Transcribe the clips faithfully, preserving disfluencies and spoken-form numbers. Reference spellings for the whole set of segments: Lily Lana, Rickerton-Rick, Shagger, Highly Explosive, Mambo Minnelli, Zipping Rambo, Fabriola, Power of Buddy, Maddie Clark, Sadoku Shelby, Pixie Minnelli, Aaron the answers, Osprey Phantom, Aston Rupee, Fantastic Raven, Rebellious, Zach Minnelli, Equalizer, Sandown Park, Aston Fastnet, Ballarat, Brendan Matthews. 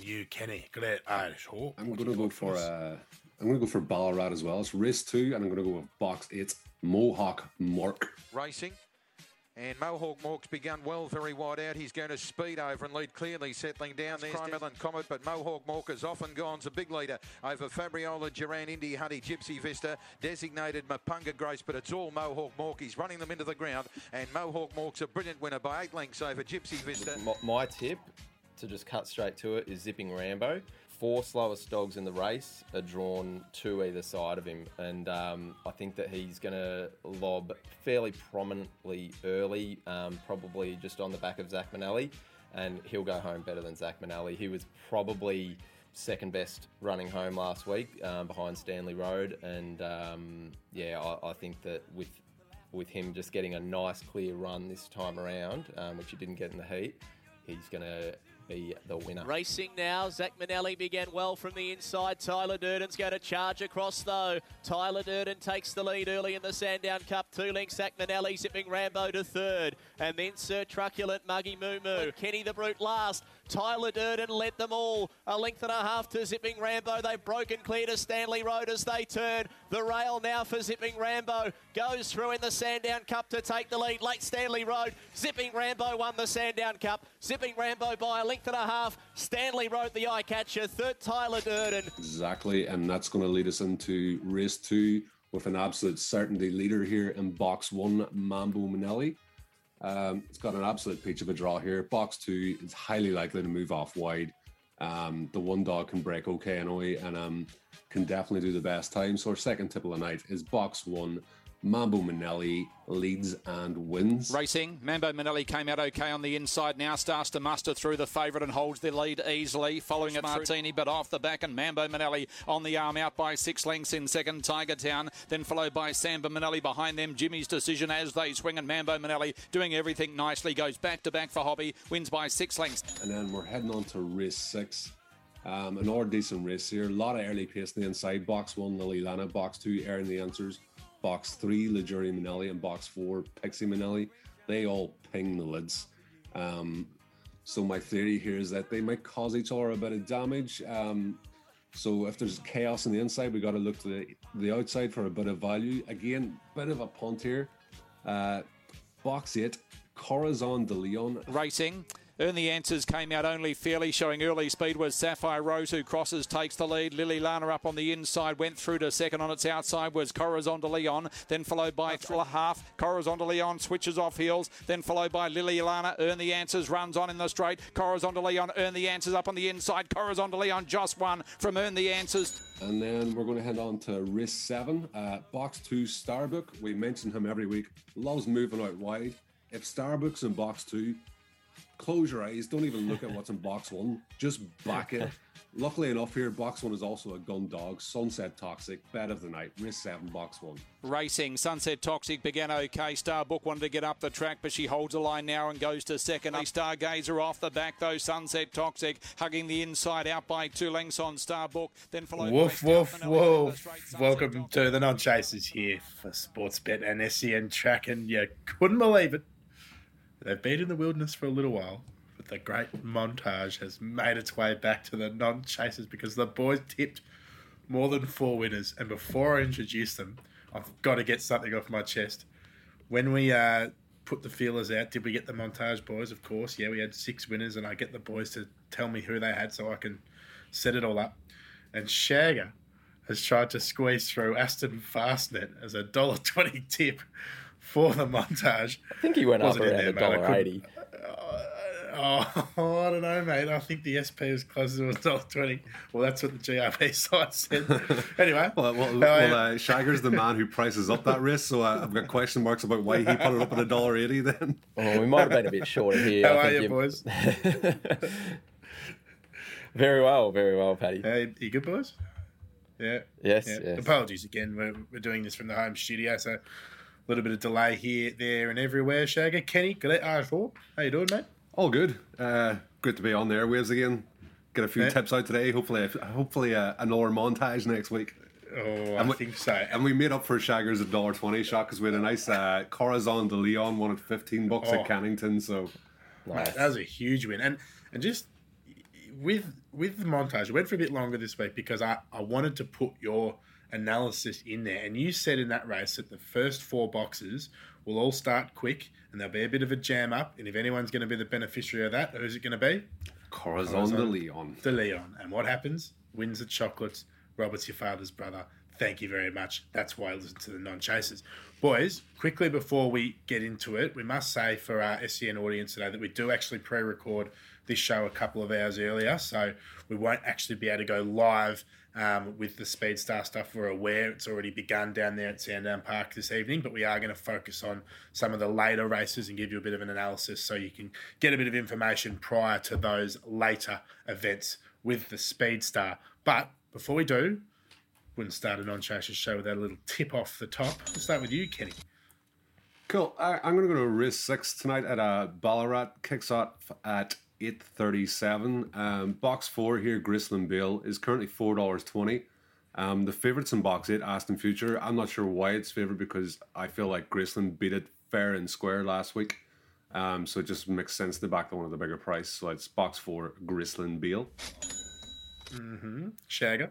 and you, Kenny. Great Irish Hope. I'm going to go for uh, I'm going to go for Ballarat as well. It's race two, and I'm going to go with box eight, Mohawk Mark Racing. And Mohawk Mark's begun well, very wide out. He's going to speed over and lead clearly, settling down. There's Crimeland Comet, but Mohawk Mark has often gone to big leader over Fabriola, Duran, Indy, Huddy, Gypsy Vista, Designated, Mapunga Grace, but it's all Mohawk Mark. He's running them into the ground, and Mohawk Mark's a brilliant winner by eight lengths over Gypsy Vista. My, my tip, to just cut straight to it, is Zipping Rambo. Four slowest dogs in the race are drawn to either side of him, and um, I think that he's going to lob fairly prominently early, um, probably just on the back of Zach Minnelli, and he'll go home better than Zach Minnelli. He was probably second best running home last week, um, behind Stanley Road, and um, yeah, I, I think that with with him just getting a nice clear run this time around, um, which he didn't get in the heat, he's going to be the winner. Racing now, Zach Minnelli began well from the inside. Tyler Durden's going to charge across though. Tyler Durden takes the lead early in the Sandown Cup. Two lengths, Zach Minnelli, Zipping Rambo to third. And then Sir Truculent, Muggy Moo Moo. Kenny the Brute last. Tyler Durden led them all. A length and a half to Zipping Rambo. They've broken clear to Stanley Road as they turn. The rail now for Zipping Rambo. Goes through in the Sandown Cup to take the lead. Late Stanley Road. Zipping Rambo won the Sandown Cup. Zipping Rambo by a length and a half. Stanley Road the eye catcher. Third, Tyler Durden. Exactly, and that's going to lead us into race two with an absolute certainty leader here in box one, Mambo Minnelli. Um, it's got an absolute peach of a draw here. Box two is highly likely to move off wide. Um, the one dog can break okay and away, and um, can definitely do the best time. So our second tip of the night is box one, Mambo Minnelli leads and wins. Racing, Mambo Minnelli came out okay on the inside, now starts to muster through the favourite and holds the lead easily, following it Martini, but off the back, and Mambo Minnelli on the arm, out by six lengths in second, Tiger Town, then followed by Samba Minnelli behind them, Jimmy's Decision as they swing, and Mambo Minnelli doing everything nicely, goes back to back for Hobby, wins by six lengths. And then we're heading on to race six. Um, another decent race here, a lot of early pace on the inside. Box one, Lily Lana, box two, Aaron the Answers, box three, Legere Minnelli, and box four, Pixie Minnelli. They all ping the lids. Um, so my theory here is that they might cause each other a bit of damage. Um, so if there's chaos on the inside, we got to look to the, the outside for a bit of value. Again, bit of a punt here. Uh, box eight, Corazon de Leon. Racing. Earn the Answers came out only fairly, showing early speed was Sapphire Rose, who crosses, takes the lead. Lily Lana up on the inside, went through to second. On its outside was Corazon de Leon, then followed by Thriller Half. Corazon de Leon switches off heels, then followed by Lily Lana. Earn the Answers runs on in the straight. Corazon de Leon, Earn the Answers up on the inside. Corazon de Leon just won from Earn the Answers. And then we're going to head on to race seven. Uh, box two, Starbuck. We mention him every week. Loves moving out wide. If Starbuck's in box two, close your eyes, don't even look at what's in box one, just back it. Luckily enough here, box one is also a gun dog, Sunset Toxic, bet of the night, race seven, box one. Racing, Sunset Toxic began okay. Starbuck wanted to get up the track, but she holds a line now and goes to second. A Stargazer off the back though, Sunset Toxic hugging the inside, out by two lengths on Starbuck, then followed woof, by woof, woof. Welcome Toxic to the Non-Chasers here for Sportsbet and S E N Track, and you couldn't believe it. They've been in the wilderness for a little while, but the great montage has made its way back to the Non-Chasers because the boys tipped more than four winners. And before I introduce them, I've got to get something off my chest. When we uh, put the feelers out, did we get the montage, boys? Of course, yeah, we had six winners, and I get the boys to tell me who they had so I can set it all up. And Shagger has tried to squeeze through Aston Fastnet as a one dollar twenty tip for the montage. I think he went up around a dollar eighty. Oh, I don't know, mate. I think the S P was closer to a dollar twenty. Well, that's what the G R P side said. Anyway, well, well, well uh, Shagger's the man who prices up that risk, so I, I've got question marks about why he put it up at a dollar eighty. Then, oh, we might have been a bit short here. How I are you, boys? Very well, very well, Paddy. Hey, you good, boys? Yeah. Yes. Yeah. Yes. Apologies again. We're we're doing this from the home studio, so a little bit of delay here, there, and everywhere. Shagger, Kenny, how you doing, mate? All good. Uh, good to be on there, waves again. Get a few yeah. tips out today. Hopefully, hopefully uh, another montage next week. Oh, and I we, think so. And we made up for Shagger's one dollar twenty shot because we had a nice uh, Corazon de Leon one at fifteen bucks oh. at Cannington. So mate, that was a huge win. And and just with with the montage, it went for a bit longer this week because I, I wanted to put your analysis in there. And you said in that race that the first four boxes will all start quick and there'll be a bit of a jam up. And if anyone's going to be the beneficiary of that, who's it going to be? Corazon, Corazon de Leon. De Leon. And what happens? Wins the chocolates. Robert's your father's brother. Thank you very much. That's why I listen to the non-chasers. Boys, quickly before we get into it, we must say for our S E N audience today that we do actually pre-record this show a couple of hours earlier, so we won't actually be able to go live um, with the Speedstar stuff. We're aware it's already begun down there at Sandown Park this evening, but we are going to focus on some of the later races and give you a bit of an analysis so you can get a bit of information prior to those later events with the Speedstar. But before we do, wouldn't start a non-chaser show without a little tip off the top. We'll start with you, Kenny. Cool. I, I'm going to go to race six tonight at uh, Ballarat. Kicks off at eight thirty-seven. Um, box four here, Grislin Bale, is currently four dollars twenty. Um, the favourites in box eight, Aston Future. I'm not sure why it's favoured because I feel like Grislin beat it fair and square last week. Um, so it just makes sense to back the one at the bigger price. So it's box four, Grislin Bale. Mm-hmm. Shagger.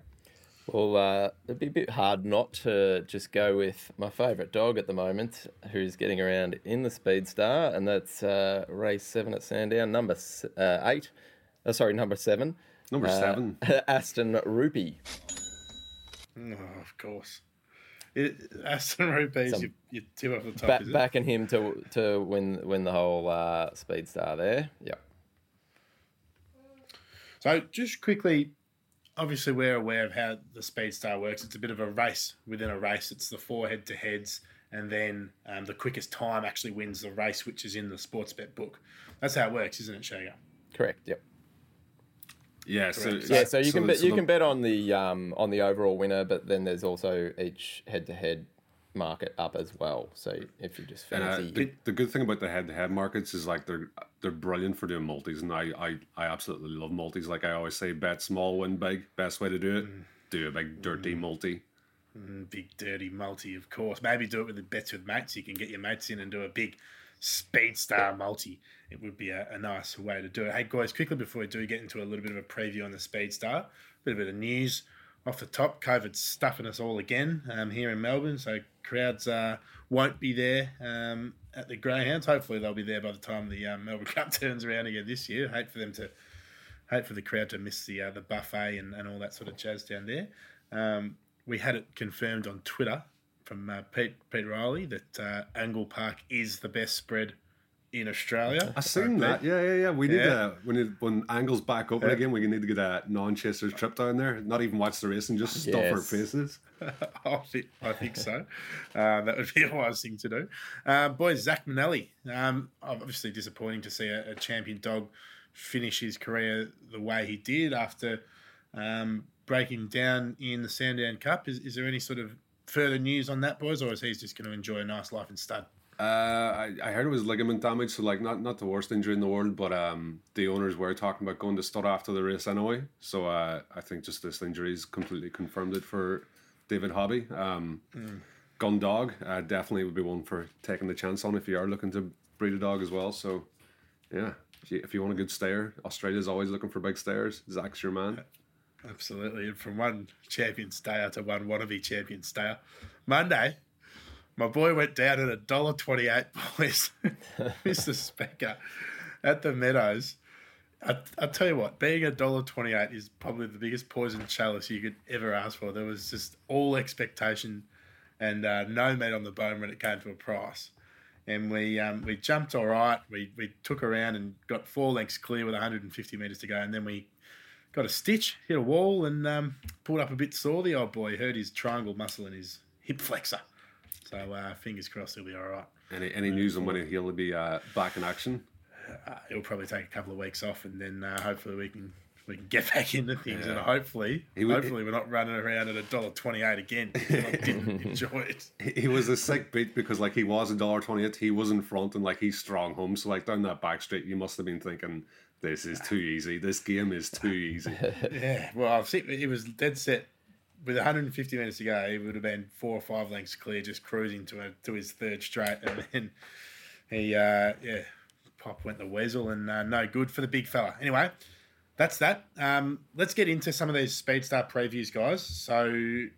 Well, uh, it'd be a bit hard not to just go with my favourite dog at the moment, who's getting around in the Speedstar, and that's uh, race seven at Sandown, number uh, eight. Uh, sorry, number seven. Number uh, seven. Aston Rupee. Oh, of course. It, Aston Rupee is your, your tip off the top, ba- is it? Backing him to to win win the whole uh, Speedstar there. Yep. So just quickly. Obviously, we're aware of how the Speedstar works. It's a bit of a race within a race. It's the four head-to-heads, and then um, the quickest time actually wins the race, which is in the Sportsbet book. That's how it works, isn't it, Shagger? Correct. Yep. Yeah. Correct. So yeah. So you so can bet, you can bet on the um, on the overall winner, but then there's also each head-to-head market up as well. So if you just fancy, and, uh, the, the good thing about the head-to-head markets is like they're. They're brilliant for doing multis, and I, I, I absolutely love multis. Like I always say, bet small, win big. Best way to do it, mm. do a big, dirty mm. multi. Mm, big, dirty multi, of course. Maybe do it with the bets with mates. You can get your mates in and do a big Speedstar multi. It would be a, a nice way to do it. Hey, guys, quickly before we do get into a little bit of a preview on the Speedstar, a bit, bit of news off the top. COVID's stuffing us all again um, here in Melbourne, so crowds uh, won't be there. Um, at the Greyhounds. Hopefully they'll be there by the time the um, Melbourne Cup turns around again this year. Hate for them to, hate for the crowd to miss the uh, the buffet and, and all that sort of jazz down there. Um, we had it confirmed on Twitter from uh, Pete Pete Riley that uh, Angle Park is the best spread in Australia. I've seen that. Yeah, yeah, yeah. We need that. Yeah. When, when Angle's back open yeah. again, we need to get a non-chaser's trip down there, not even watch the race and just stuff yes. our faces. I think, I think so. Uh, that would be a wise thing to do. Uh, boys, Zach Minnelli. Um, obviously disappointing to see a, a champion dog finish his career the way he did after um, breaking down in the Sandown Cup. Is, is there any sort of further news on that, boys, or is he just going to enjoy a nice life in stud? Uh, I, I heard it was ligament damage, so like not, not the worst injury in the world, but um, the owners were talking about going to stud after the race anyway. So uh, I think just this injury has completely confirmed it for David Hobby. Um, mm. Gun dog uh, definitely would be one for taking the chance on if you are looking to breed a dog as well. So yeah, if you, if you want a good stayer, Australia's always looking for big stayers. Zach's your man. Absolutely, and from one champion stayer to one wannabe champion stayer. Monday. My boy went down at one dollar twenty-eight, boys. Mister Speaker at the Meadows. I, I tell you what, being one dollar twenty-eight is probably the biggest poison chalice you could ever ask for. There was just all expectation and uh, no meat on the bone when it came to a price. And we um, we jumped all right. We we took around and got four lengths clear with one hundred fifty metres to go. And then we got a stitch, hit a wall, and um, pulled up a bit sore. The old boy hurt his triangle muscle and his hip flexor. So uh, fingers crossed he'll be all right. Any any news on when he'll be uh, back in action? Uh, he'll probably take a couple of weeks off, and then uh, hopefully we can we can get back into things, yeah. and hopefully would, hopefully we're not running around at a dollar twenty eight again. I didn't enjoy it. He was a sick beat because like he was a dollar twenty eight. He was in front and like he's strong home. So like down that back straight, you must have been thinking this is too easy. This game is too easy. Yeah. Well, I've seen it was dead set. With one hundred fifty metres to go, he would have been four or five lengths clear, just cruising to a, to his third straight. And then he, uh, yeah, pop went the weasel and uh, no good for the big fella. Anyway, that's that. Um, let's get into some of these Speedstar previews, guys. So I'm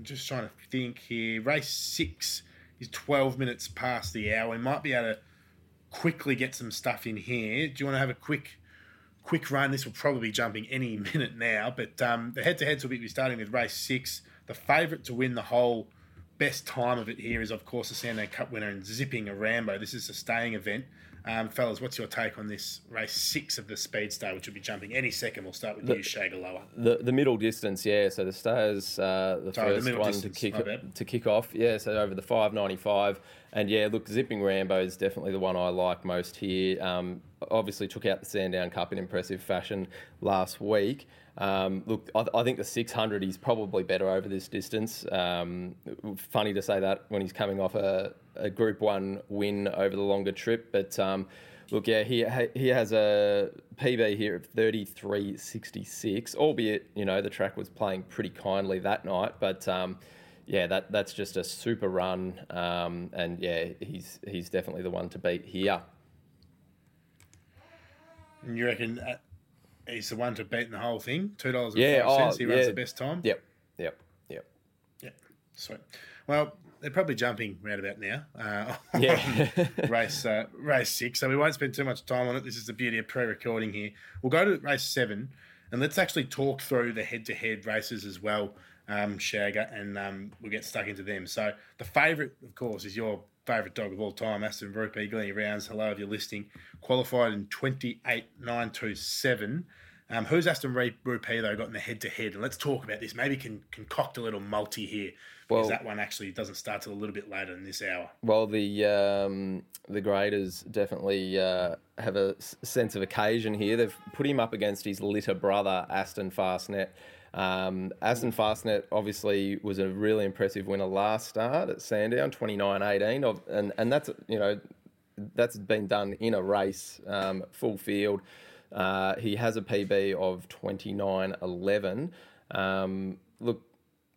just trying to think here. Race six is twelve minutes past the hour. We might be able to quickly get some stuff in here. Do you want to have a quick quick run? This will probably be jumping any minute now, but um, the head-to-heads will be starting with race six. The favourite to win the whole best time of it here is, of course, the Sandown Cup winner and Zipping Rambo. This is a staying event. Um, fellas, what's your take on this race six of the Speedstar, which will be jumping any second? We'll start with the, you, Shagger, lower. The, the middle distance, yeah. So the Star's uh, the Sorry, first the one distance, to kick to kick off. Yeah, so over the five ninety-five. And, yeah, look, Zipping Rambo is definitely the one I like most here. Um, obviously took out the Sandown Cup in impressive fashion last week. Um, look, I, th- I think the six hundred is probably better over this distance. Um, funny to say that when he's coming off a, a Group One win over the longer trip, but um, look, yeah, he he has a P B here of thirty-three sixty-six. Albeit, you know, the track was playing pretty kindly that night, but um, yeah, that that's just a super run, um, and yeah, he's he's definitely the one to beat here. And you reckon? Uh- He's the one to beat in the whole thing. two dollars and five cents. Yeah, oh, he runs yeah. the best time. Yep, yep, yep. Yep, sweet. Well, they're probably jumping round about now. Uh, yeah. race uh, race six, so we won't spend too much time on it. This is the beauty of pre-recording here. We'll go to race seven, and let's actually talk through the head-to-head races as well, um, Shagger, and um, we'll get stuck into them. So the favourite, of course, is your favourite dog of all time, Aston Rupee, Glenny Rounds. Hello if you're listening. Qualified in twenty-eight nine twenty-seven. Um, who's Aston Rupee, though, got in the head-to-head? And let's talk about this. Maybe can concoct a little multi here, because well, that one actually doesn't start till a little bit later in this hour. Well, the um, the graders definitely uh, have a sense of occasion here. They've put him up against his litter brother, Aston Fastnet. Um, Aston Fastnet obviously was a really impressive winner last start at Sandown, twenty-nine eighteen, and and that's, you know, that's been done in a race, um, full field. Uh, he has a P B of twenty-nine eleven. Um, look,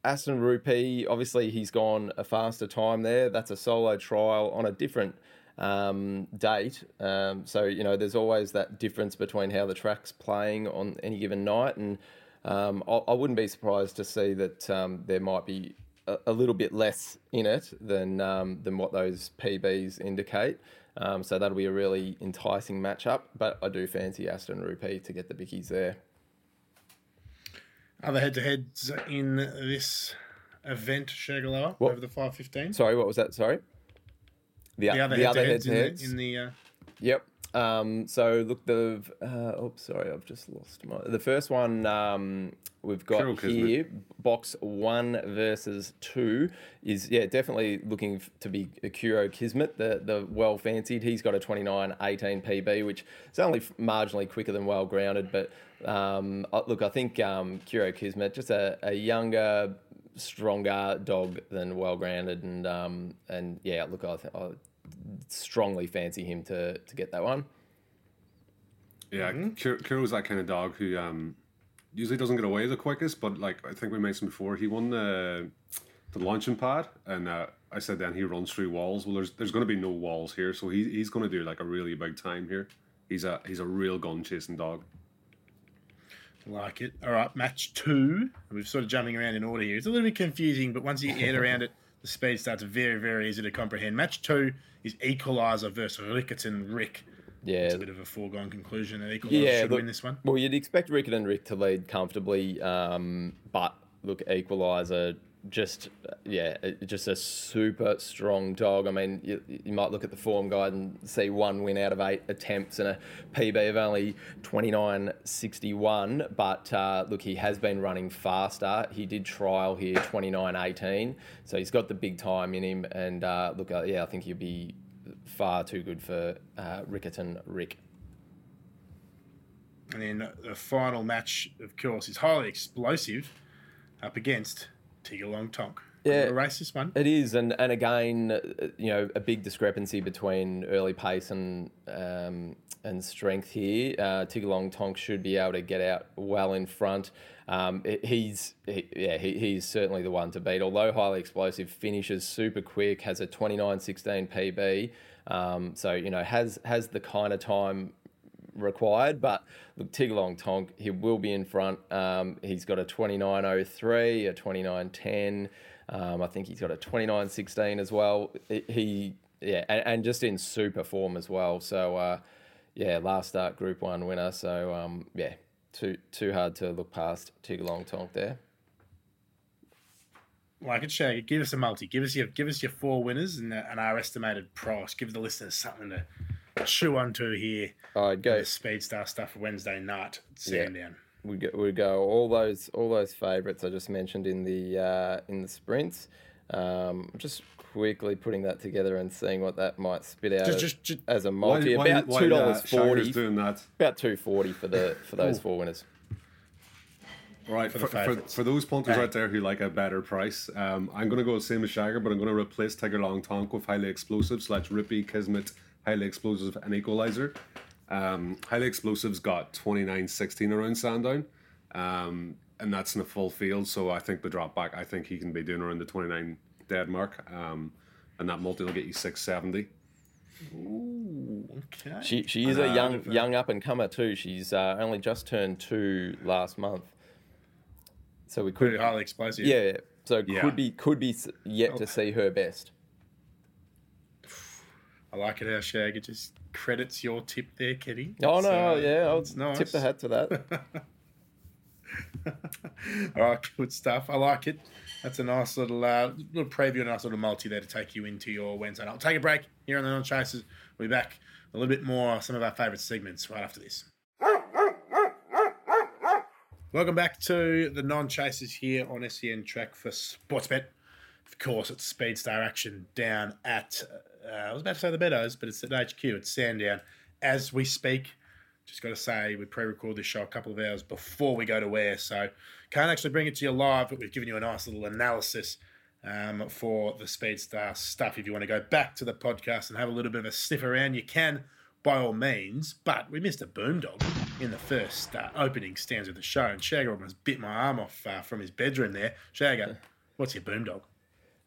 Aston Rupee, obviously he's gone a faster time there. That's a solo trial on a different um, date. Um, so, you know, there's always that difference between how the track's playing on any given night, and Um, I, I wouldn't be surprised to see that um, there might be a, a little bit less in it than um, than what those P Bs indicate. Um, so that'll be a really enticing matchup. But I do fancy Aston Rupee to get the bickies there. Other head-to-heads in this event, Shagaloa, over the five fifteen. Sorry, what was that? Sorry. The, the other the head-to-heads, head-to-heads in the... In the uh... Yep. Um, so look, the uh, oops, sorry, I've just lost my. The first one um, we've got Kuro here, Kismet. Box one versus two, is yeah definitely looking to be a Kuro Kismet, the the well fancied. He's got a twenty-nine eighteen P B, which is only marginally quicker than Well Grounded. But um, look, I think um, Kuro Kismet, just a, a younger, stronger dog than Well Grounded, and um, and yeah, look, I. Th- I strongly fancy him to to get that one. Yeah, mm-hmm. Kuro's that kind of dog who um, usually doesn't get away the quickest, but like I think we mentioned before, he won the the launching pad, and uh, I said then he runs through walls. Well, there's there's going to be no walls here, so he he's going to do like a really big time here. He's a he's a real gun chasing dog. Like it. All right, match two. We're sort of jumping around in order here. It's a little bit confusing, but once you get around it, the speed starts very, very easy to comprehend. Match two is Equalizer versus Rickerton-Rick. Yeah. It's a bit of a foregone conclusion that Equalizer yeah, should look, win this one. Well, you'd expect Rickerton-Rick to lead comfortably, um, but look, Equalizer, just, yeah, just a super strong dog. I mean, you, you might look at the form guide and see one win out of eight attempts and a P B of only twenty-nine sixty-one, but uh, look, he has been running faster. He did trial here twenty-nine eighteen, so he's got the big time in him, and uh, look, uh, yeah, I think he'll be far too good for uh, Rickerton-Rick. And then the final match, of course, is Highly Explosive up against Tigalong Tonk. Yeah, race this one. It is, and, and again, you know, a big discrepancy between early pace and um, and strength here. Uh, Tigalong Tonk should be able to get out well in front. Um, it, he's he, yeah, he, he's certainly the one to beat. Although Highly Explosive finishes super quick, has a twenty-nine sixteen P B, um, so you know has has the kind of time required. But look, Tigalong Tonk, he will be in front. Um, he's got a twenty-nine oh three, a twenty-nine ten. Um, I think he's got a twenty-nine sixteen as well. He, yeah, and, and just in super form as well. So, uh, yeah, last start Group One winner. So, um, yeah, too too hard to look past Tigalong Tonk there. Like it, Shaggy. Give us a multi. Give us your give us your four winners and, and our estimated price. Give the listeners something to chew onto here. I'd go the Speedstar stuff for Wednesday night. Sandown. Yeah. We go, we go all those all those favourites I just mentioned in the uh, in the sprints. Um, just quickly putting that together and seeing what that might spit out just, just, just, as a multi. Why, about two dollars forty. Doing that. About two forty for the for those four winners. Right, for, for, for, for those punters out there who like a better price, um, I'm going to go the same as Shagger, but I'm going to replace Tigalong Tonk with Highly Explosive, so that's Rippy, Kismet, Highly Explosive, and Equalizer. Um, Highly Explosive's got twenty-nine sixteen around Sandown, um, and that's in the full field, so I think the drop back, I think he can be doing around the twenty-nine dead mark, um, and that multi will get you six seventy. Ooh, okay. She, she is uh, a young, young up-and-comer too. She's uh, only just turned two last month. So we could Pretty highly explosive. Yeah, so yeah. could be could be yet to see her best. I like it how Shag it just credits your tip there, Kenny. Oh it's, no, uh, yeah, I'll nice. tip the hat to that. All right, good stuff. I like it. That's a nice little uh, little preview, a nice little multi there to take you into your Wednesday night. I'll take a break here on the Non Chasers. We'll be back a little bit more some of our favourite segments right after this. Welcome back to the Non-Chasers here on S E N Track for Sportsbet. Of course, it's Speedstar action down at, uh, I was about to say the Meadows, but it's at H Q, it's Sandown. As we speak, just got to say we pre-record this show a couple of hours before we go to air, so can't actually bring it to you live, but we've given you a nice little analysis um, for the Speedstar stuff. If you want to go back to the podcast and have a little bit of a sniff around, you can by all means, but we missed a boom dog in the first uh, opening stands of the show, and Shagger almost bit my arm off uh, from his bedroom there. Shagger, what's your boom dog?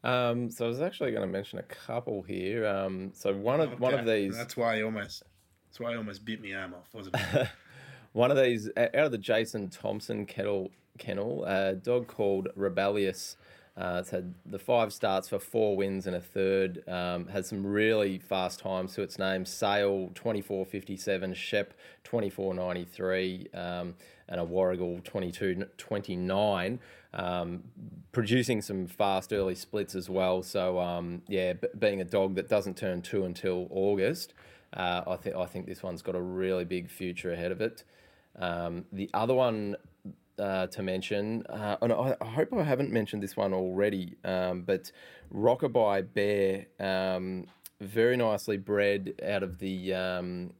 Um, so I was actually going to mention a couple here. Um, so one of okay. one of these. That's why he almost. That's why he almost bit my arm off, wasn't it? One of these out of the Jason Thompson kettle kennel, a dog called Rebellious. Uh, it's had the five starts for four wins and a third. Um, has some really fast times to its name. Sale twenty-four fifty-seven, Shep twenty-four ninety-three, um, and a Warragul twenty-two twenty-nine. Um, producing some fast early splits as well. So um, yeah, b- being a dog that doesn't turn two until August, uh, I think I think this one's got a really big future ahead of it. Um, the other one. Uh, to mention, uh, and I, I hope I haven't mentioned this one already, um, but Rockabye Bear, um, very nicely bred out of the um,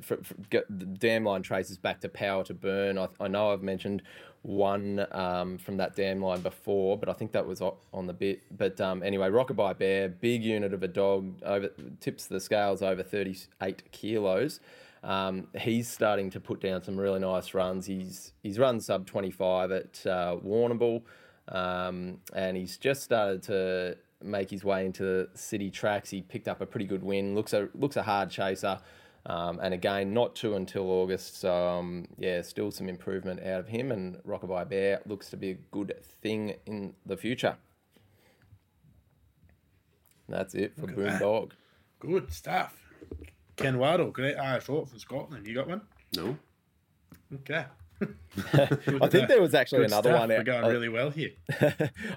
for, for, the dam line traces back to Power to Burn. I, I know I've mentioned one um, from that dam line before, but I think that was on the bit. But um, anyway, Rockabye Bear, big unit of a dog, over tips the scales over thirty-eight kilos. Um, he's starting to put down some really nice runs. He's he's run sub twenty-five at uh, Warrnambool, um, and he's just started to make his way into the city tracks. He picked up a pretty good win. Looks a looks a hard chaser, um, and again not two until August. So um, yeah, still some improvement out of him. And Rockabye Bear looks to be a good thing in the future. That's it for Boom that. Dog. Good stuff. Ken Waddle, great Irish horse from Scotland. You got one? No. Okay. I think there was actually Good another stuff. one. Out, We're going I, really well here.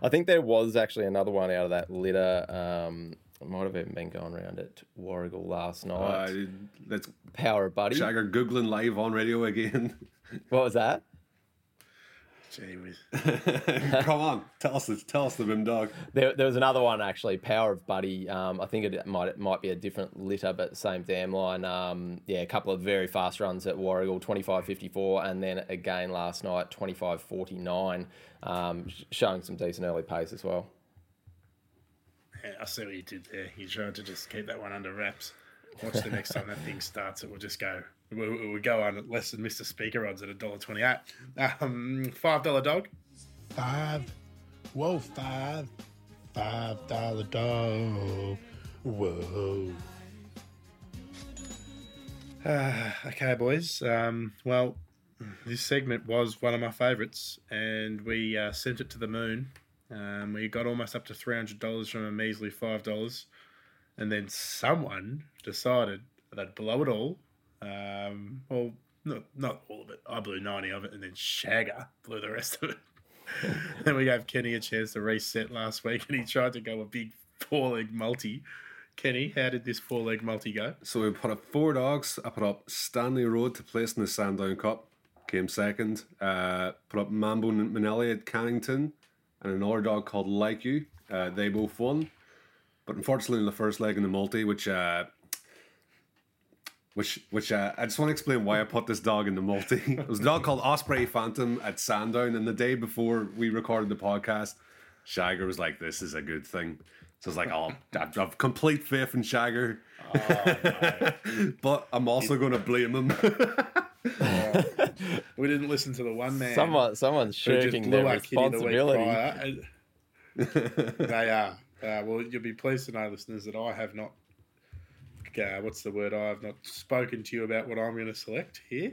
I think there was actually another one out of that litter. Um, it might have even been going around at Warragul last night. Uh, that's Power of Buddy. Shagger googling live on radio again. What was that? Gee whiz. Come on, tell us, tell us the boom dog. There, there was another one actually, Power of Buddy. Um, I think it might it might be a different litter, but same dam line. Um, yeah, a couple of very fast runs at Warragul, twenty-five fifty-four, and then again last night, twenty-five forty-nine, um, showing some decent early pace as well. Yeah, I see what you did there. You tried to just keep that one under wraps. Watch the next time that thing starts, it will just go. We go on at less than Mister Speaker odds at one dollar twenty-eight. Um, five dollar dog. Five. Whoa, five. five dollar dog. Whoa. Uh, okay, boys. Um, well, this segment was one of my favourites, and we uh, sent it to the moon. Um, we got almost up to three hundred dollars from a measly five dollars, and then someone decided they'd blow it all. Um, well, not, not all of it. I blew ninety of it, and then Shagger blew the rest of it. Then we gave Kenny a chance to reset last week, and he tried to go a big four-leg multi. Kenny, how did this four-leg multi go? So we put up four dogs. I put up Stanley Road to place in the Sandown Cup. Came second. Uh, put up Mambo Minnelli at Cannington and another dog called Like You. Uh, they both won. But unfortunately in the first leg in the multi, which... Uh, Which, which uh, I just want to explain why I put this dog in the multi. It was a dog called Osprey Phantom at Sandown, and the day before we recorded the podcast, Shagger was like, "This is a good thing." So I was like, "Oh, I have complete faith in Shagger," oh, but I'm also going to blame him. Oh, we didn't listen to the one man. Someone, someone's shirking their responsibility. The they are. Uh, well, you'll be pleased to know, listeners, that I have not. Uh, what's the word? I have not spoken to you about what I'm going to select here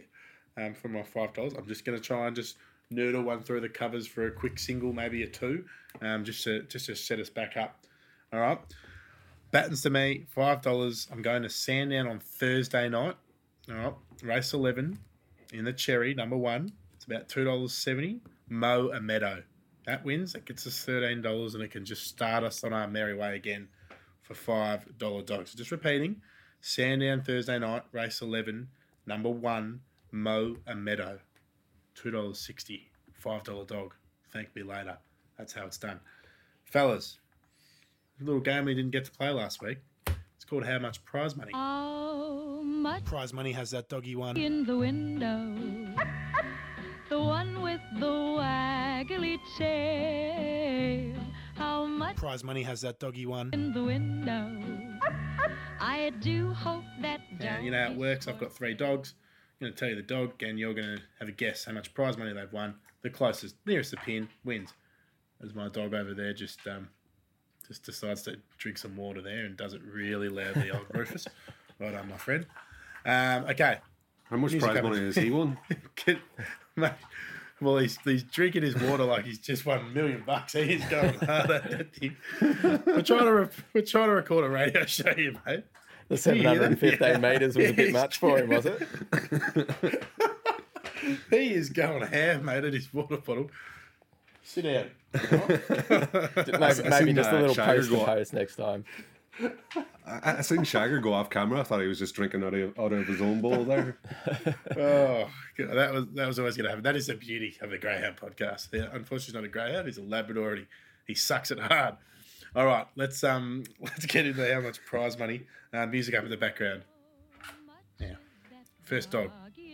um, for my five dollars. I'm just going to try and just noodle one through the covers for a quick single, maybe a two, um, just to just to set us back up. All right. Battens to me, five dollars. I'm going to Sandown on Thursday night. All right. Race eleven in the Cherry, number one. It's about two dollars seventy. Mo Amedo. That wins. That gets us thirteen dollars, and it can just start us on our merry way again. For five dollars dogs. Just repeating, Sandown Thursday night, race eleven, number one, Mo Amedo. two dollars sixty, five dollars dog. Thank me later. That's how it's done. Fellas, a little game we didn't get to play last week. It's called How Much Prize Money. How much prize money has that doggy won? In the window, the one with the waggly tail. How much prize money has that doggy won? In the window. I do hope that now, you know how it works. I've got three dogs. I'm going to tell you the dog, and you're going to have a guess how much prize money they've won. The closest, nearest the pin wins. As my dog over there just um, just decides to drink some water there and does it really loudly, old Rufus. Right on, my friend. Um, okay. How much Music prize money has he won? Get, mate, well, he's, he's drinking his water like he's just won a million bucks. He's going hard at that thing. We're trying to re- we're trying to record a radio show here, mate. The seven hundred and fifteen yeah. meters was yeah, a bit much for him, was it? He is going ham, mate, at his water bottle. Sit down. maybe maybe just a little post to post next time. I, I seen Shagger go off camera. I thought he was just drinking out of, out of his own bowl there. Oh, that was that was always going to happen. That is the beauty of a greyhound podcast. Yeah, unfortunately, he's not a greyhound. He's a Labrador. And he, he sucks it hard. All right, let's um let's get into how much prize money. Uh, music up in the background. Yeah, first dog,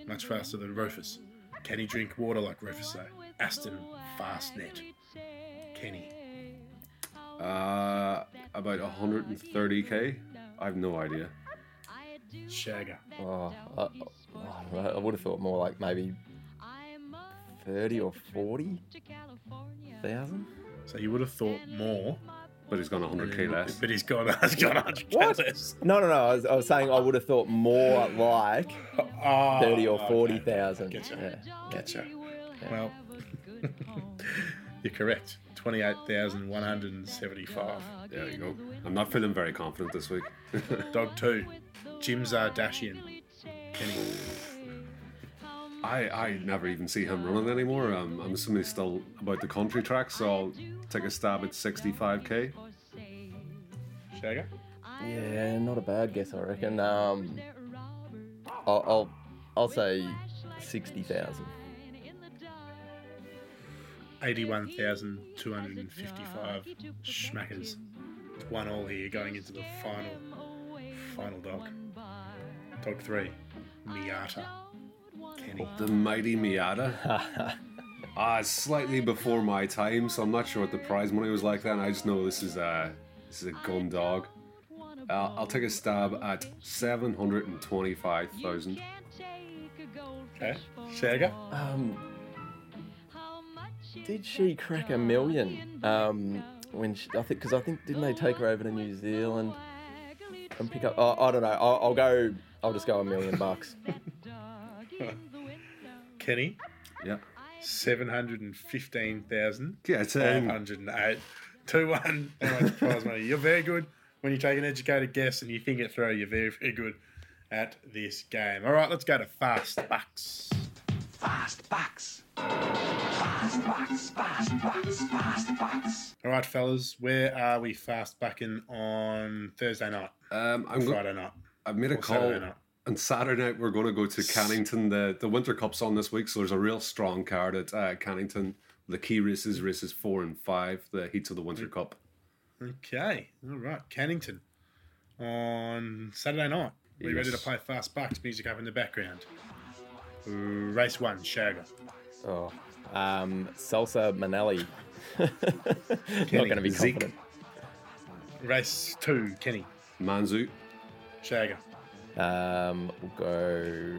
much faster than Rufus. Can he drink water like Rufus though? Aston Fastnet. Kenny. Uh, about one hundred thirty k. I have no idea. Shagger. Oh, I, oh, I would have thought more like maybe thirty or forty thousand. So you would have thought more, but he's gone one hundred k less. But he's gone. He's gone one hundred k less. No, no, no. I was, I was saying I would have thought more like oh, thirty or forty thousand. Okay. Gotcha. Yeah. Gotcha. Yeah. Well, you're correct. twenty-eight thousand one hundred seventy-five. There you go. I'm not feeling very confident this week. Dog two, Jim Zardashian. Kenny. I I never even see him running anymore. Um, I'm assuming he's still about the country track, so I'll take a stab at sixty-five k. Shagger? Yeah, not a bad guess, I reckon. Um, I'll I'll, I'll say sixty thousand. eighty-one thousand two hundred fifty-five schmackers. It's one all here going into the final, final dog. Dog three, Miata. Kenny. The mighty Miata. uh, slightly before my time, so I'm not sure what the prize money was like then. I just know this is a, this is a gun dog. Uh, I'll take a stab at seven hundred twenty-five thousand. Okay, Shagger. Um... Did she crack a million? Um, when she, I think, because I think didn't they take her over to New Zealand and pick up? Oh, I don't know. I'll, I'll go. I'll just go a million bucks. Kenny? Yeah. seven hundred fifteen thousand. Yeah, it's eight hundred eight. two one. How much prize money? You're very good when you take an educated guess and you think it through. You're very, very good at this game. All right, let's go to Fast Bucks. Fast Bucks. Fast Bucks, Fast Bucks, Fast Bucks. All right, fellas, where are we fast bucking on Thursday night? Um, I'm Friday go- night. I've made a or call. Saturday night. And Saturday night, we're going to go to Cannington. The, the Winter Cup's on this week, so there's a real strong card at uh, Cannington. The key races, races four and five, the heats of the Winter Cup. Okay. All right. Cannington on Saturday night. Yes. We're ready to play Fast Bucks music up in the background. Race one, Shagger. Oh, um, Salsa Minnelli. Not going to be confident. Zeke. Race two, Kenny. Manzu. Shagger. Um, we'll go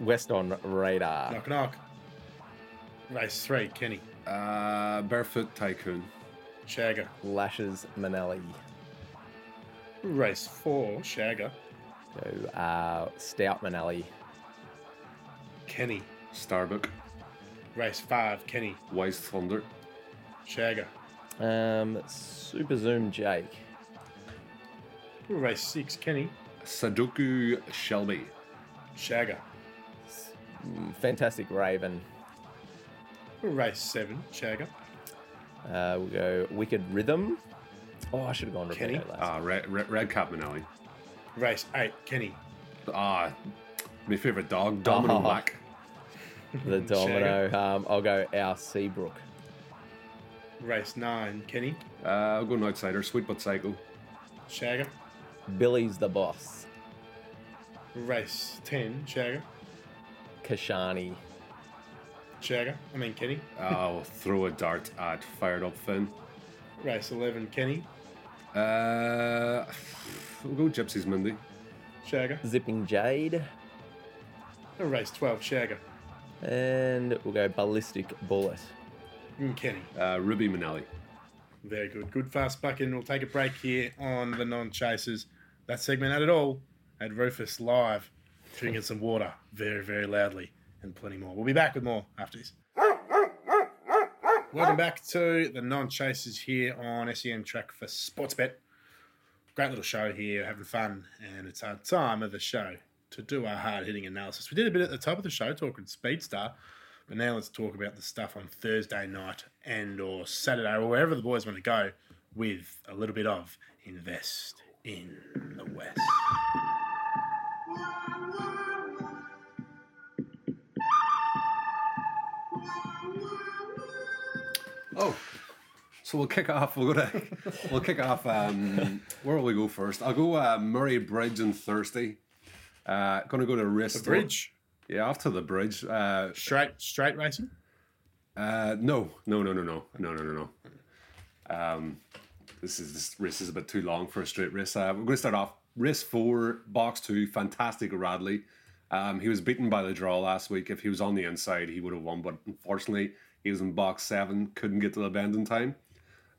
West on Radar. Knock knock. Race three, Kenny. Uh, Barefoot Tycoon. Shagger. Lashes Minnelli. Race four, Shagger. So, uh, Stout Minnelli. Kenny. Starbuck. Race five, Kenny. Wise Thunder. Shagger. Um, Super Zoom Jake. Race six, Kenny. Sadoku Shelby. Shagger. Fantastic Raven. Race seven, Shagger. Uh, we'll go Wicked Rhythm. Oh, I should have gone Kenny. Ah, uh, Red, Red, Red Cap Minnelli. Race eight, Kenny. Ah, my favourite dog, Domino Black. Oh. The Domino. Um, I'll go Our Seabrook. Race nine, Kenny. Uh, I'll go an outsider, Sweet But Psycho. Shagger. Billy's the Boss. Race ten, Shagger. Kashani. Shagger, I mean Kenny. I'll throw a dart at Fired Up Finn. Race eleven, Kenny. Uh, we'll go Gypsy's Mindy. Shagger. Zipping Jade. Race twelve, Shagger. And we'll go Ballistic Bullet. And Kenny. Uh, Ruby Minnelli. Very good. Good fast bucking. We'll take a break here on the non-chasers. That segment had it all at Rufus Live, drinking some water very, very loudly and plenty more. We'll be back with more after this. Welcome back to the non-chasers here on S E N Track for Sportsbet. Great little show here, having fun, and it's our time of the show to do our hard-hitting analysis. We did a bit at the top of the show talking Speedstar. But now let's talk about the stuff on Thursday night and or Saturday or wherever the boys want to go with a little bit of Invest in the West. Oh, so we'll kick off. We'll go to, we'll kick off. Um, where will we go first? I'll go uh, Murray Bridge on Thursday. Uh, going to go to Rest. The Bridge. Yeah, off to the bridge. Uh, straight, straight racing. Uh, no, no, no, no, no, no, no, no, no. Um, this is this race is a bit too long for a straight race. Uh, we're going to start off race four, box two. Fantastic Radley. Um, he was beaten by the draw last week. If he was on the inside, he would have won. But unfortunately, he was in box seven, couldn't get to the bend in time.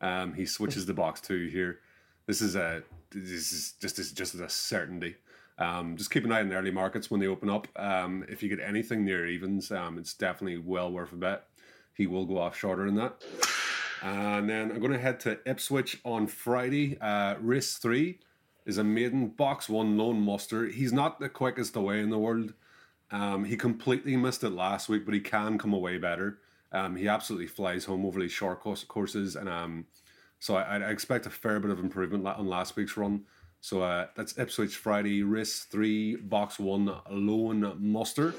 Um, he switches to box two here. This is a this is just this is just a certainty. Um, just keep an eye on the early markets when they open up. Um, if you get anything near evens, um, it's definitely well worth a bet. He will go off shorter than that. And then I'm going to head to Ipswich on Friday. Uh, race three is a maiden, box one, lone muster. He's not the quickest away in the world. Um, he completely missed it last week, but he can come away better. Um, he absolutely flies home over these short courses. And um, so I, I expect a fair bit of improvement on last week's run. So uh, that's Ipswich Friday, race three, box one, lone muster.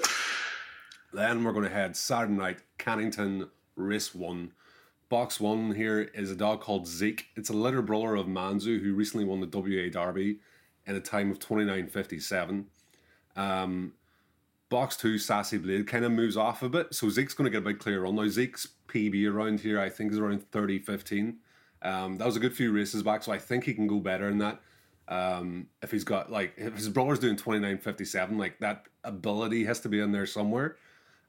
Then we're going to head Saturday night, Cannington, race one. Box one here is a dog called Zeke. It's a litter brawler of Manzu, who recently won the W A Derby in a time of twenty-nine fifty-seven. Um, box two, Sassy Blade, kind of moves off a bit. So Zeke's going to get a bit clearer on. Now Zeke's P B around here, I think, is around thirty fifteen. Um, that was a good few races back, so I think he can go better in that. Um, if he's got like if his brawler's doing twenty-nine fifty-seven, like that ability has to be in there somewhere.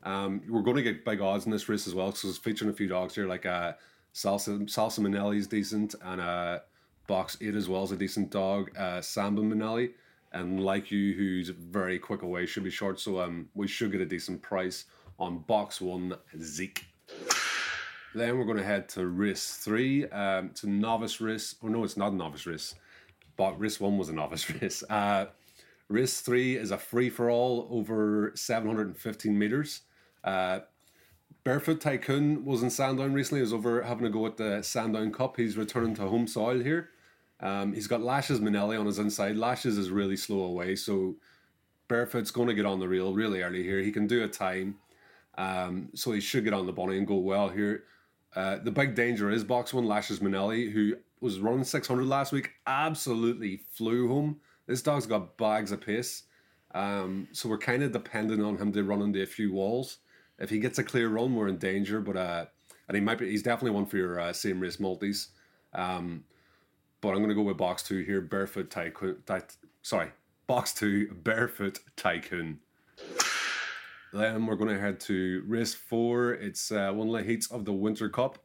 Um, we're going to get big odds in this race as well, because it's featuring a few dogs here, like uh, Salsa Salsa Minnelli is decent, and uh, Box Eight as well is a decent dog. Uh, Samba Minnelli and like you, who's very quick away, should be short. So um, we should get a decent price on box one, Zeke. Then we're going to head to race three. Um, it's a novice race. Oh, no, it's not a novice race. But race one was a novice race. Uh, race three is a free-for-all over seven hundred fifteen metres. Uh, Barefoot Tycoon was in Sandown recently. He was over having a go at the Sandown Cup. He's returning to home soil here. Um, he's got Lashes Minnelli on his inside. Lashes is really slow away, so Barefoot's going to get on the reel really early here. He can do a time, um, so he should get on the bunny and go well here. Uh, the big danger is box one, Lashes Minnelli, who was running six hundred last week, absolutely flew home. This dog's got bags of pace, um, so we're kind of dependent on him to run into a few walls. If he gets a clear run, we're in danger, but uh, and he might be. He's definitely one for your uh, same race multis. Um, But I'm going to go with box two here, Barefoot Tycoon. Ty- sorry, box two, Barefoot Tycoon. Then we're going to head to race four. It's uh, one of the heats of the Winter Cup.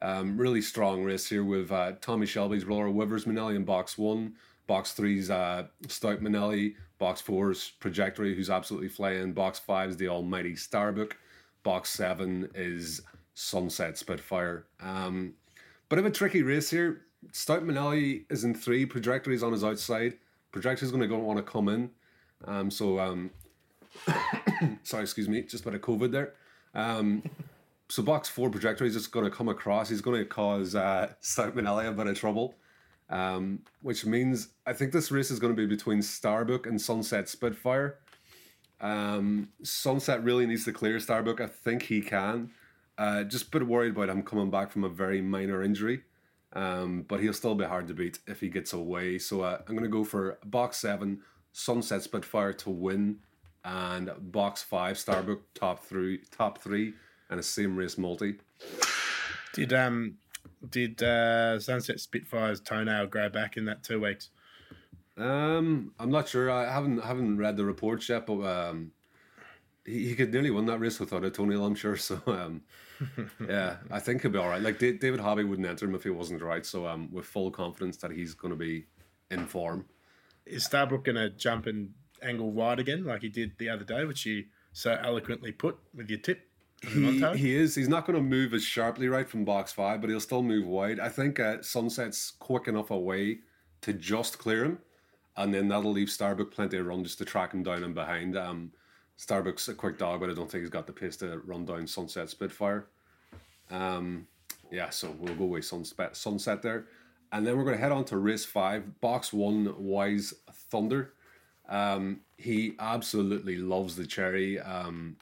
Um, really strong race here with uh, Tommy Shelby's Roller Wivers Minnelli in box one. Box three's uh, Stout Minnelli. Box four's Trajectory, who's absolutely flying. Box five's the almighty Starbuck. Box seven is Sunset Spitfire. Um, bit of a tricky race here. Stout Minnelli is in three. Projectory's on his outside. Projectory's going to go want to come in. Um, so, um, sorry, excuse me, just about a COVID there. Um, so box four, Projectory's just going to come across. He's going to cause uh, Stout Minnelli a bit of trouble, um, which means I think this race is going to be between Starbuck and Sunset Spitfire. Um, Sunset really needs to clear Starbuck. I think he can. Uh, just a bit worried about him coming back from a very minor injury. Um, but he'll still be hard to beat if he gets away. So uh, I'm going to go for box seven, Sunset Spitfire to win, and box five, Starbuck top three, top three, and a same race multi. Did um did uh, Sunset Spitfire's toenail grow back in that two weeks? Um, I'm not sure. I haven't haven't read the reports yet, but um, he, he could nearly win that race without a toenail, I'm sure. So um. Yeah, I think he'll be all right. Like David Hobby wouldn't enter him if he wasn't right. So um, with full confidence that he's going to be in form. Is Starbuck going to jump and angle wide again like he did the other day, which you so eloquently put with your tip? He, he is. He's not going to move as sharply right from box five, but he'll still move wide. I think uh, Sunset's quick enough away to just clear him, and then that'll leave Starbuck plenty of run just to track him down and behind. Um, Starbuck's a quick dog, but I don't think he's got the pace to run down Sunset Spitfire. Um, yeah, so we'll go with Sunset, sunset there. And then we're going to head on to race five, box one, Wise Thunder. Um, he absolutely loves the cherry. Um,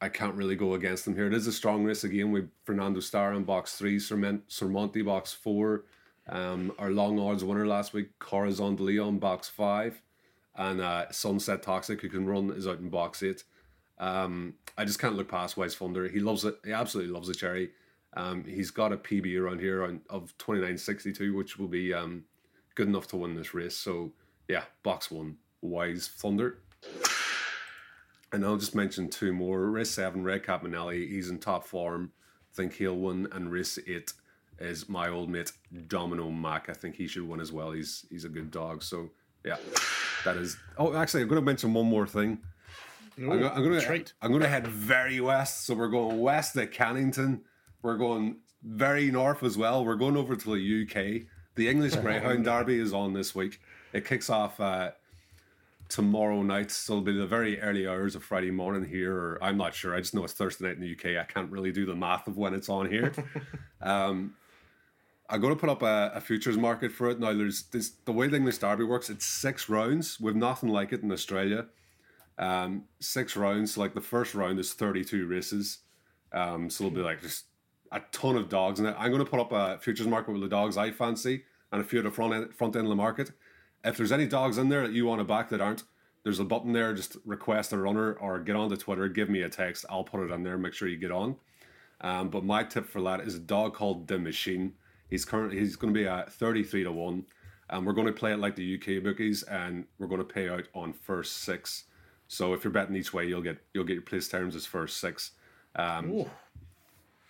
I can't really go against him here. It is a strong race again with Fernando Starr in box three, Surmonti box four, um, our long odds winner last week, Corazon de Leon box five. And uh, Sunset Toxic, who can run, is out in box eight. Um, I just can't look past Wise Thunder. He loves it. He absolutely loves the cherry. Um, he's got a P B around here of twenty-nine sixty-two, which will be um, good enough to win this race. So, yeah, box one, Wise Thunder. And I'll just mention two more. Race seven, Redcap Minnelli. He's in top form. I think he'll win. And race eight is my old mate, Domino Mac. I think he should win as well. He's, he's a good dog. So, yeah. That is. Oh, actually, I'm going to mention one more thing. Ooh, I'm, I'm going to. I'm going to head very west. So we're going west to Cannington. We're going very north as well. We're going over to the U K. The English Greyhound Derby is on this week. It kicks off uh, tomorrow night. So it'll be the very early hours of Friday morning here. Or I'm not sure. I just know it's Thursday night in the U K. I can't really do the math of when it's on here. um, I'm going to put up a, a futures market for it. Now, there's this, the way the English Derby works, it's six rounds. We've nothing like it in Australia. Um, six rounds. Like the first round is thirty-two races. Um, so it'll be like just a ton of dogs in it. I'm going to put up a futures market with the dogs I fancy and a few at the front end, front end of the market. If there's any dogs in there that you want to back that aren't, there's a button there. Just request a runner or get onto Twitter. Give me a text. I'll put it on there. Make sure you get on. Um, but my tip for that is a dog called The Machine. He's currently he's going to be at thirty-three to one, and we're going to play it like the U K bookies, and we're going to pay out on first six. So if you're betting each way, you'll get you'll get your place terms as first six. Um,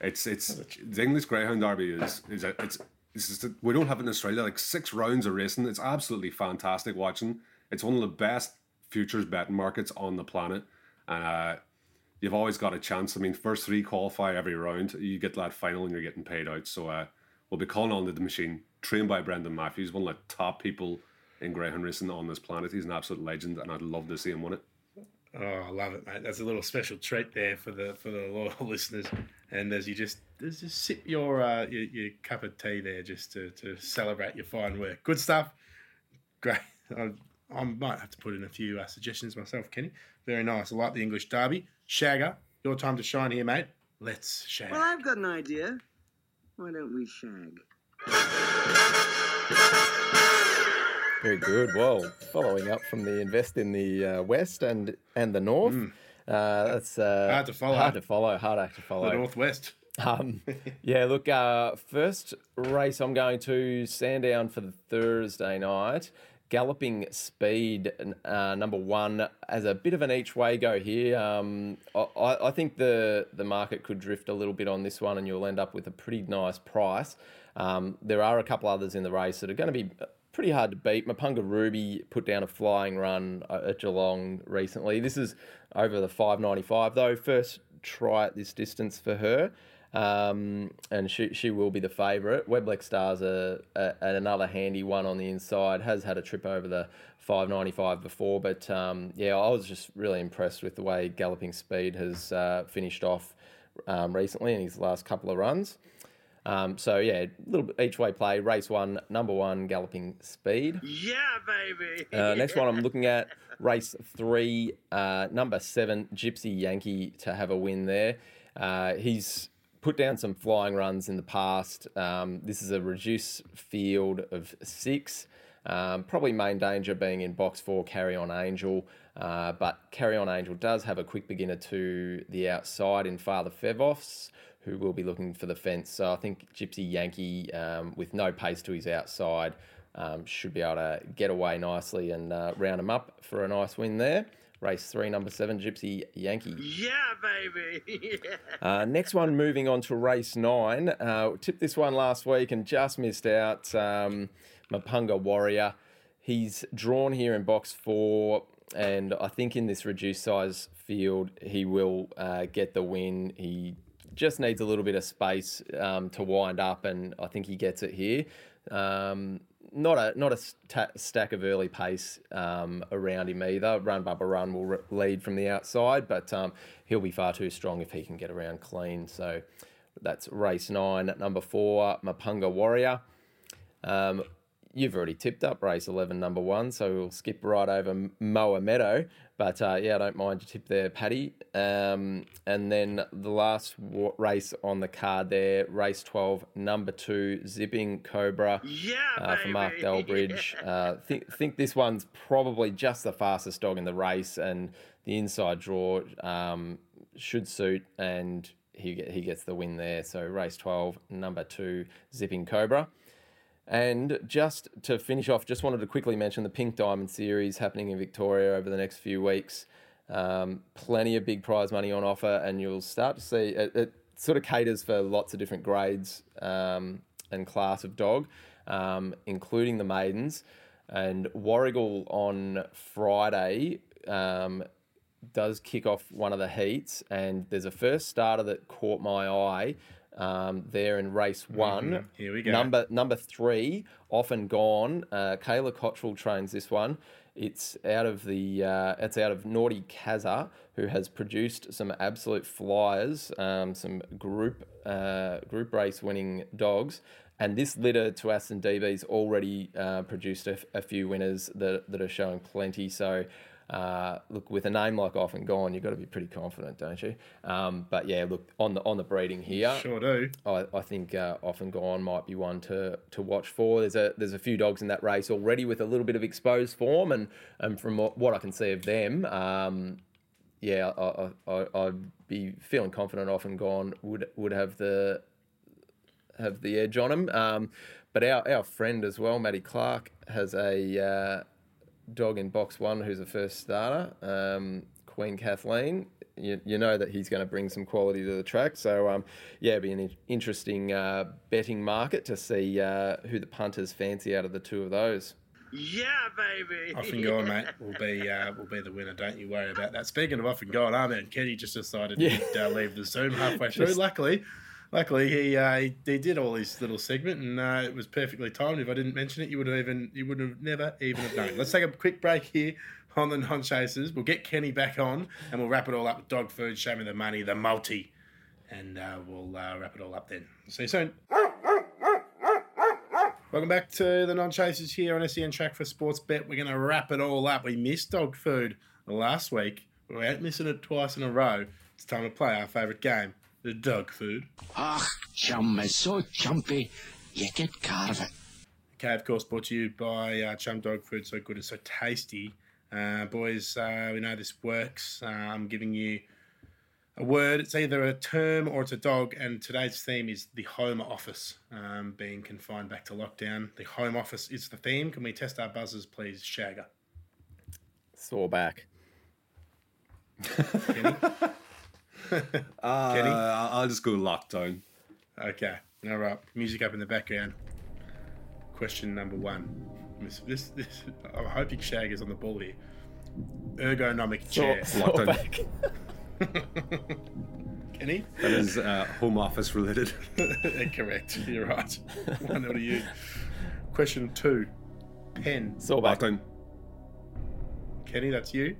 it's it's the English Greyhound Derby is is a, it's it's just a, we don't have it in Australia. Like six rounds of racing, it's absolutely fantastic watching. It's one of the best futures betting markets on the planet. And uh, you've always got a chance. I mean, first three qualify every round. You get that final and you're getting paid out. So uh, we'll be calling on the machine, trained by Brendan Matthews, one of the top people in greyhound racing on this planet. He's an absolute legend, and I'd love to see him win it. Oh, I love it, mate. That's a little special treat there for the for the loyal listeners. And as you just as just sip your, uh, your your cup of tea there, just to, to celebrate your fine work. Good stuff. Great. I, I might have to put in a few uh, suggestions myself, Kenny. Very nice. I like the English Derby. Shagger, your time to shine here, mate. Let's shag. Well, I've got an idea. Why don't we shag? Very good. Well, following up from the invest in the uh, West and and the North, mm. uh, that's uh, hard to follow. Hard to follow. Hard act to follow. The Northwest. Um, yeah. Look, uh, first race I'm going to Sandown for the Thursday night. Galloping Speed, uh, number one, as a bit of an each way go here. Um, I, I think the the market could drift a little bit on this one, and you'll end up with a pretty nice price. Um, there are a couple others in the race that are going to be pretty hard to beat. Mapunga Ruby put down a flying run at Geelong recently. This is over the five ninety-five though. First try at this distance for her, um, and she she will be the favourite. Weblex Star's a, a, another handy one on the inside. Has had a trip over the five ninety-five before, but um, yeah, I was just really impressed with the way Galloping Speed has uh, finished off um, recently in his last couple of runs. Um, so, yeah, a little bit each way play. Race one, number one, Galloping Speed. Yeah, baby. uh, next one I'm looking at, race three, uh, number seven, Gypsy Yankee to have a win there. Uh, he's put down some flying runs in the past. Um, this is a reduced field of six. Um, probably main danger being in box four, Carry On Angel. Uh, but Carry On Angel does have a quick beginner to the outside in Father Fevos, who will be looking for the fence. So I think Gypsy Yankee, um, with no pace to his outside, um, should be able to get away nicely and uh, round him up for a nice win there. Race three, number seven, Gypsy Yankee. Yeah, baby! uh, next one, moving on to race nine. Uh, tipped this one last week and just missed out. Um, Mapunga Warrior. He's drawn here in box four, and I think in this reduced size field, he will uh, get the win. He just needs a little bit of space um, to wind up, and I think he gets it here. Um, not a not a st- stack of early pace um, around him either. Run Bubba Run will re- lead from the outside, but um, he'll be far too strong if he can get around clean. So that's race nine, number four, Mapunga Warrior. Um, you've already tipped up race eleven, number one, so we'll skip right over Mo Amedo. But, uh, yeah, I don't mind your tip there, Paddy. Um, and then the last w- race on the card there, race twelve, number two, Zipping Cobra yeah, uh, for Mark Delbridge. Yeah. Uh, th- think this one's probably just the fastest dog in the race, and the inside draw um, should suit, and he, get, he gets the win there. So race twelve, number two, Zipping Cobra. And just to finish off, just wanted to quickly mention the Pink Diamond Series happening in Victoria over the next few weeks. Um, plenty of big prize money on offer, and you'll start to see it, it sort of caters for lots of different grades um, and class of dog, um, including the maidens. And Warragul on Friday um, does kick off one of the heats, and there's a first starter that caught my eye. Um, there in race one, mm-hmm. Here we go. number number three, Often Gone. Uh, Kayla Cottrell trains this one. It's out of the uh, it's out of Naughty Kazza, who has produced some absolute flyers, um, some group uh, group race winning dogs, and this litter to Aston D B's already uh, produced a, a few winners that that are showing plenty. So. Uh, look, with a name like Off and Gone, you've got to be pretty confident, don't you? Um, but yeah, look on the on the breeding here. Sure do. I, I think uh, Off and Gone might be one to to watch for. There's a there's a few dogs in that race already with a little bit of exposed form, and and from what, what I can see of them, um, yeah, I, I, I, I'd be feeling confident Off and Gone would would have the have the edge on them. Um, but our our friend as well, Maddie Clark, has a. Uh, dog in box one who's a first starter, um, Queen Kathleen. You, you know that he's going to bring some quality to the track. So, um, yeah, it'll be an interesting uh, betting market to see uh, who the punters fancy out of the two of those. Yeah, baby. Off and gone, mate. We'll be uh, we'll be the winner. Don't you worry about that. Speaking of off and gone, Ahmed and Kenny just decided yeah. he'd uh, leave the Zoom halfway through. Just... Luckily, luckily he, uh, he he did all his little segment, and uh, it was perfectly timed. If I didn't mention it, you would have even you would have never even have known. Let's take a quick break here on the non-chasers. We'll get Kenny back on, and we'll wrap it all up with dog food. Show me the money, the multi, and uh, we'll uh, wrap it all up then. See you soon. Welcome back to the Non-Chasers here on S E N Track for Sportsbet. We're going to wrap it all up. We missed dog food last week. We're out missing it twice in a row. It's time to play our favourite game, the dog food. Ah, chum is so chumpy, you get carve it. Okay, of course, brought to you by uh, Chum Dog Food, so good and so tasty. Uh, boys, uh, we know this works. Uh, I'm giving you a word, it's either a term or it's a dog, and today's theme is the home office, um, being confined back to lockdown. The home office is the theme. Can we test our buzzers, please, Shagger? Sore back. Kenny? uh, Kenny? I'll just go lockdown. Okay. All right. Music up in the background. Question number one. This, this, this, I'm hoping Shagger's on the ball here. Ergonomic chair. Sore, sore back. Kenny? That is uh, home office related. Correct. You're right. One out of you. Question two. Pen. Lockdown. Kenny, that's you.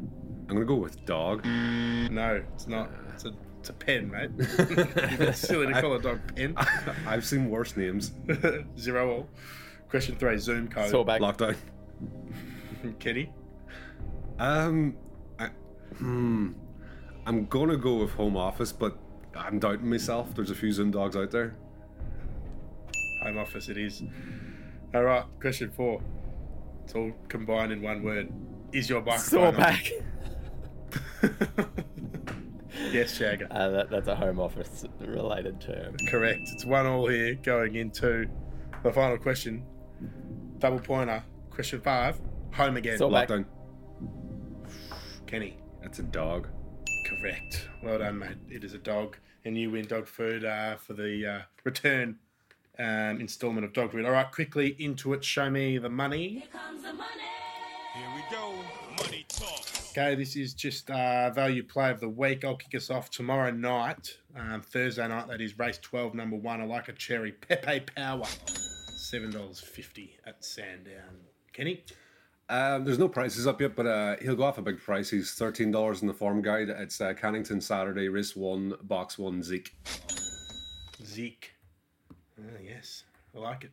I'm going to go with dog. No, it's not. It's a, it's a pen, mate. It's silly to call I, a dog pen. I, I've seen worse names. Zero all. Question three. Zoom code. Lockdown. Kenny? Um, I, hmm... I'm going to go with home office, but I'm doubting myself. There's a few Zoom dogs out there. Home office it is. All right, question four. It's all combined in one word. Is your microphone back? Yes, Shagger. Uh, that, that's a home office related term. Correct. It's one all here going into the final question. Double pointer. Question five. Home again. Lockdown. Kenny. That's a dog. Correct. Well done, mate. It is a dog, and you win dog food uh, for the uh, return um, instalment of dog food. All right, quickly into it. Show me the money. Here comes the money. Here we go. Money talk. Okay, this is just uh, value play of the week. I'll kick us off tomorrow night, um, Thursday night. That is race twelve, number one. I like a cherry. Pepe Power, seven dollars fifty at Sandown. Kenny. Um, there's no prices up yet, but uh, he'll go off a big price. He's thirteen dollars in the form guide. It's uh, Cannington Saturday, race one, box one, Zeke. Zeke. Oh, yes, I like it.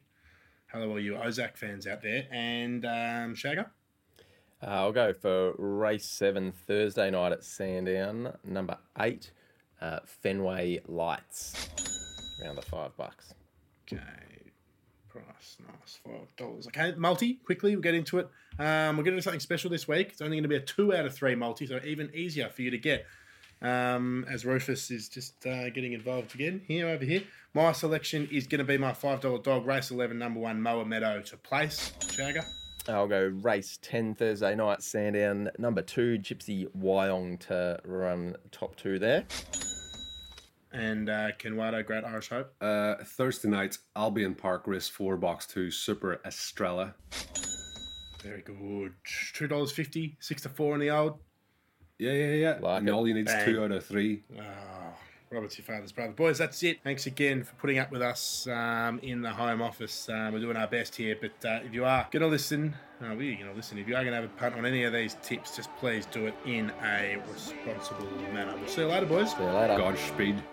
Hello, all you Ozak fans out there. And um, Shagger? Uh, I'll go for race seven, Thursday night at Sandown, number eight, uh, Fenway Lights, around the five bucks. Okay. Price, nice, five dollars. Okay, multi, quickly, we'll get into it. Um, we're going to do something special this week. It's only going to be a two out of three multi, so even easier for you to get, um, as Rufus is just uh, getting involved again here, over here. My selection is going to be my five dollar dog, race eleven, number one, Mo Amedo to place. Shagger? I'll go race ten, Thursday night, Sandown, number two, Gypsy Wyong to run top two there. And uh, Kenwado, Great Irish Hope. Uh, Thursday night, Albion Park, race four, box two, Super Estrella. Very good. two dollars fifty, six to four in the old. Yeah, yeah, yeah. Like and it. All you need is two out of three. Oh, Robert's your father's brother. Boys, that's it. Thanks again for putting up with us um, in the home office. Um, we're doing our best here, but uh, if you are going to listen, uh, well, you're going to listen. If you are going to have a punt on any of these tips, just please do it in a responsible manner. We'll see you later, boys. See you later. Godspeed.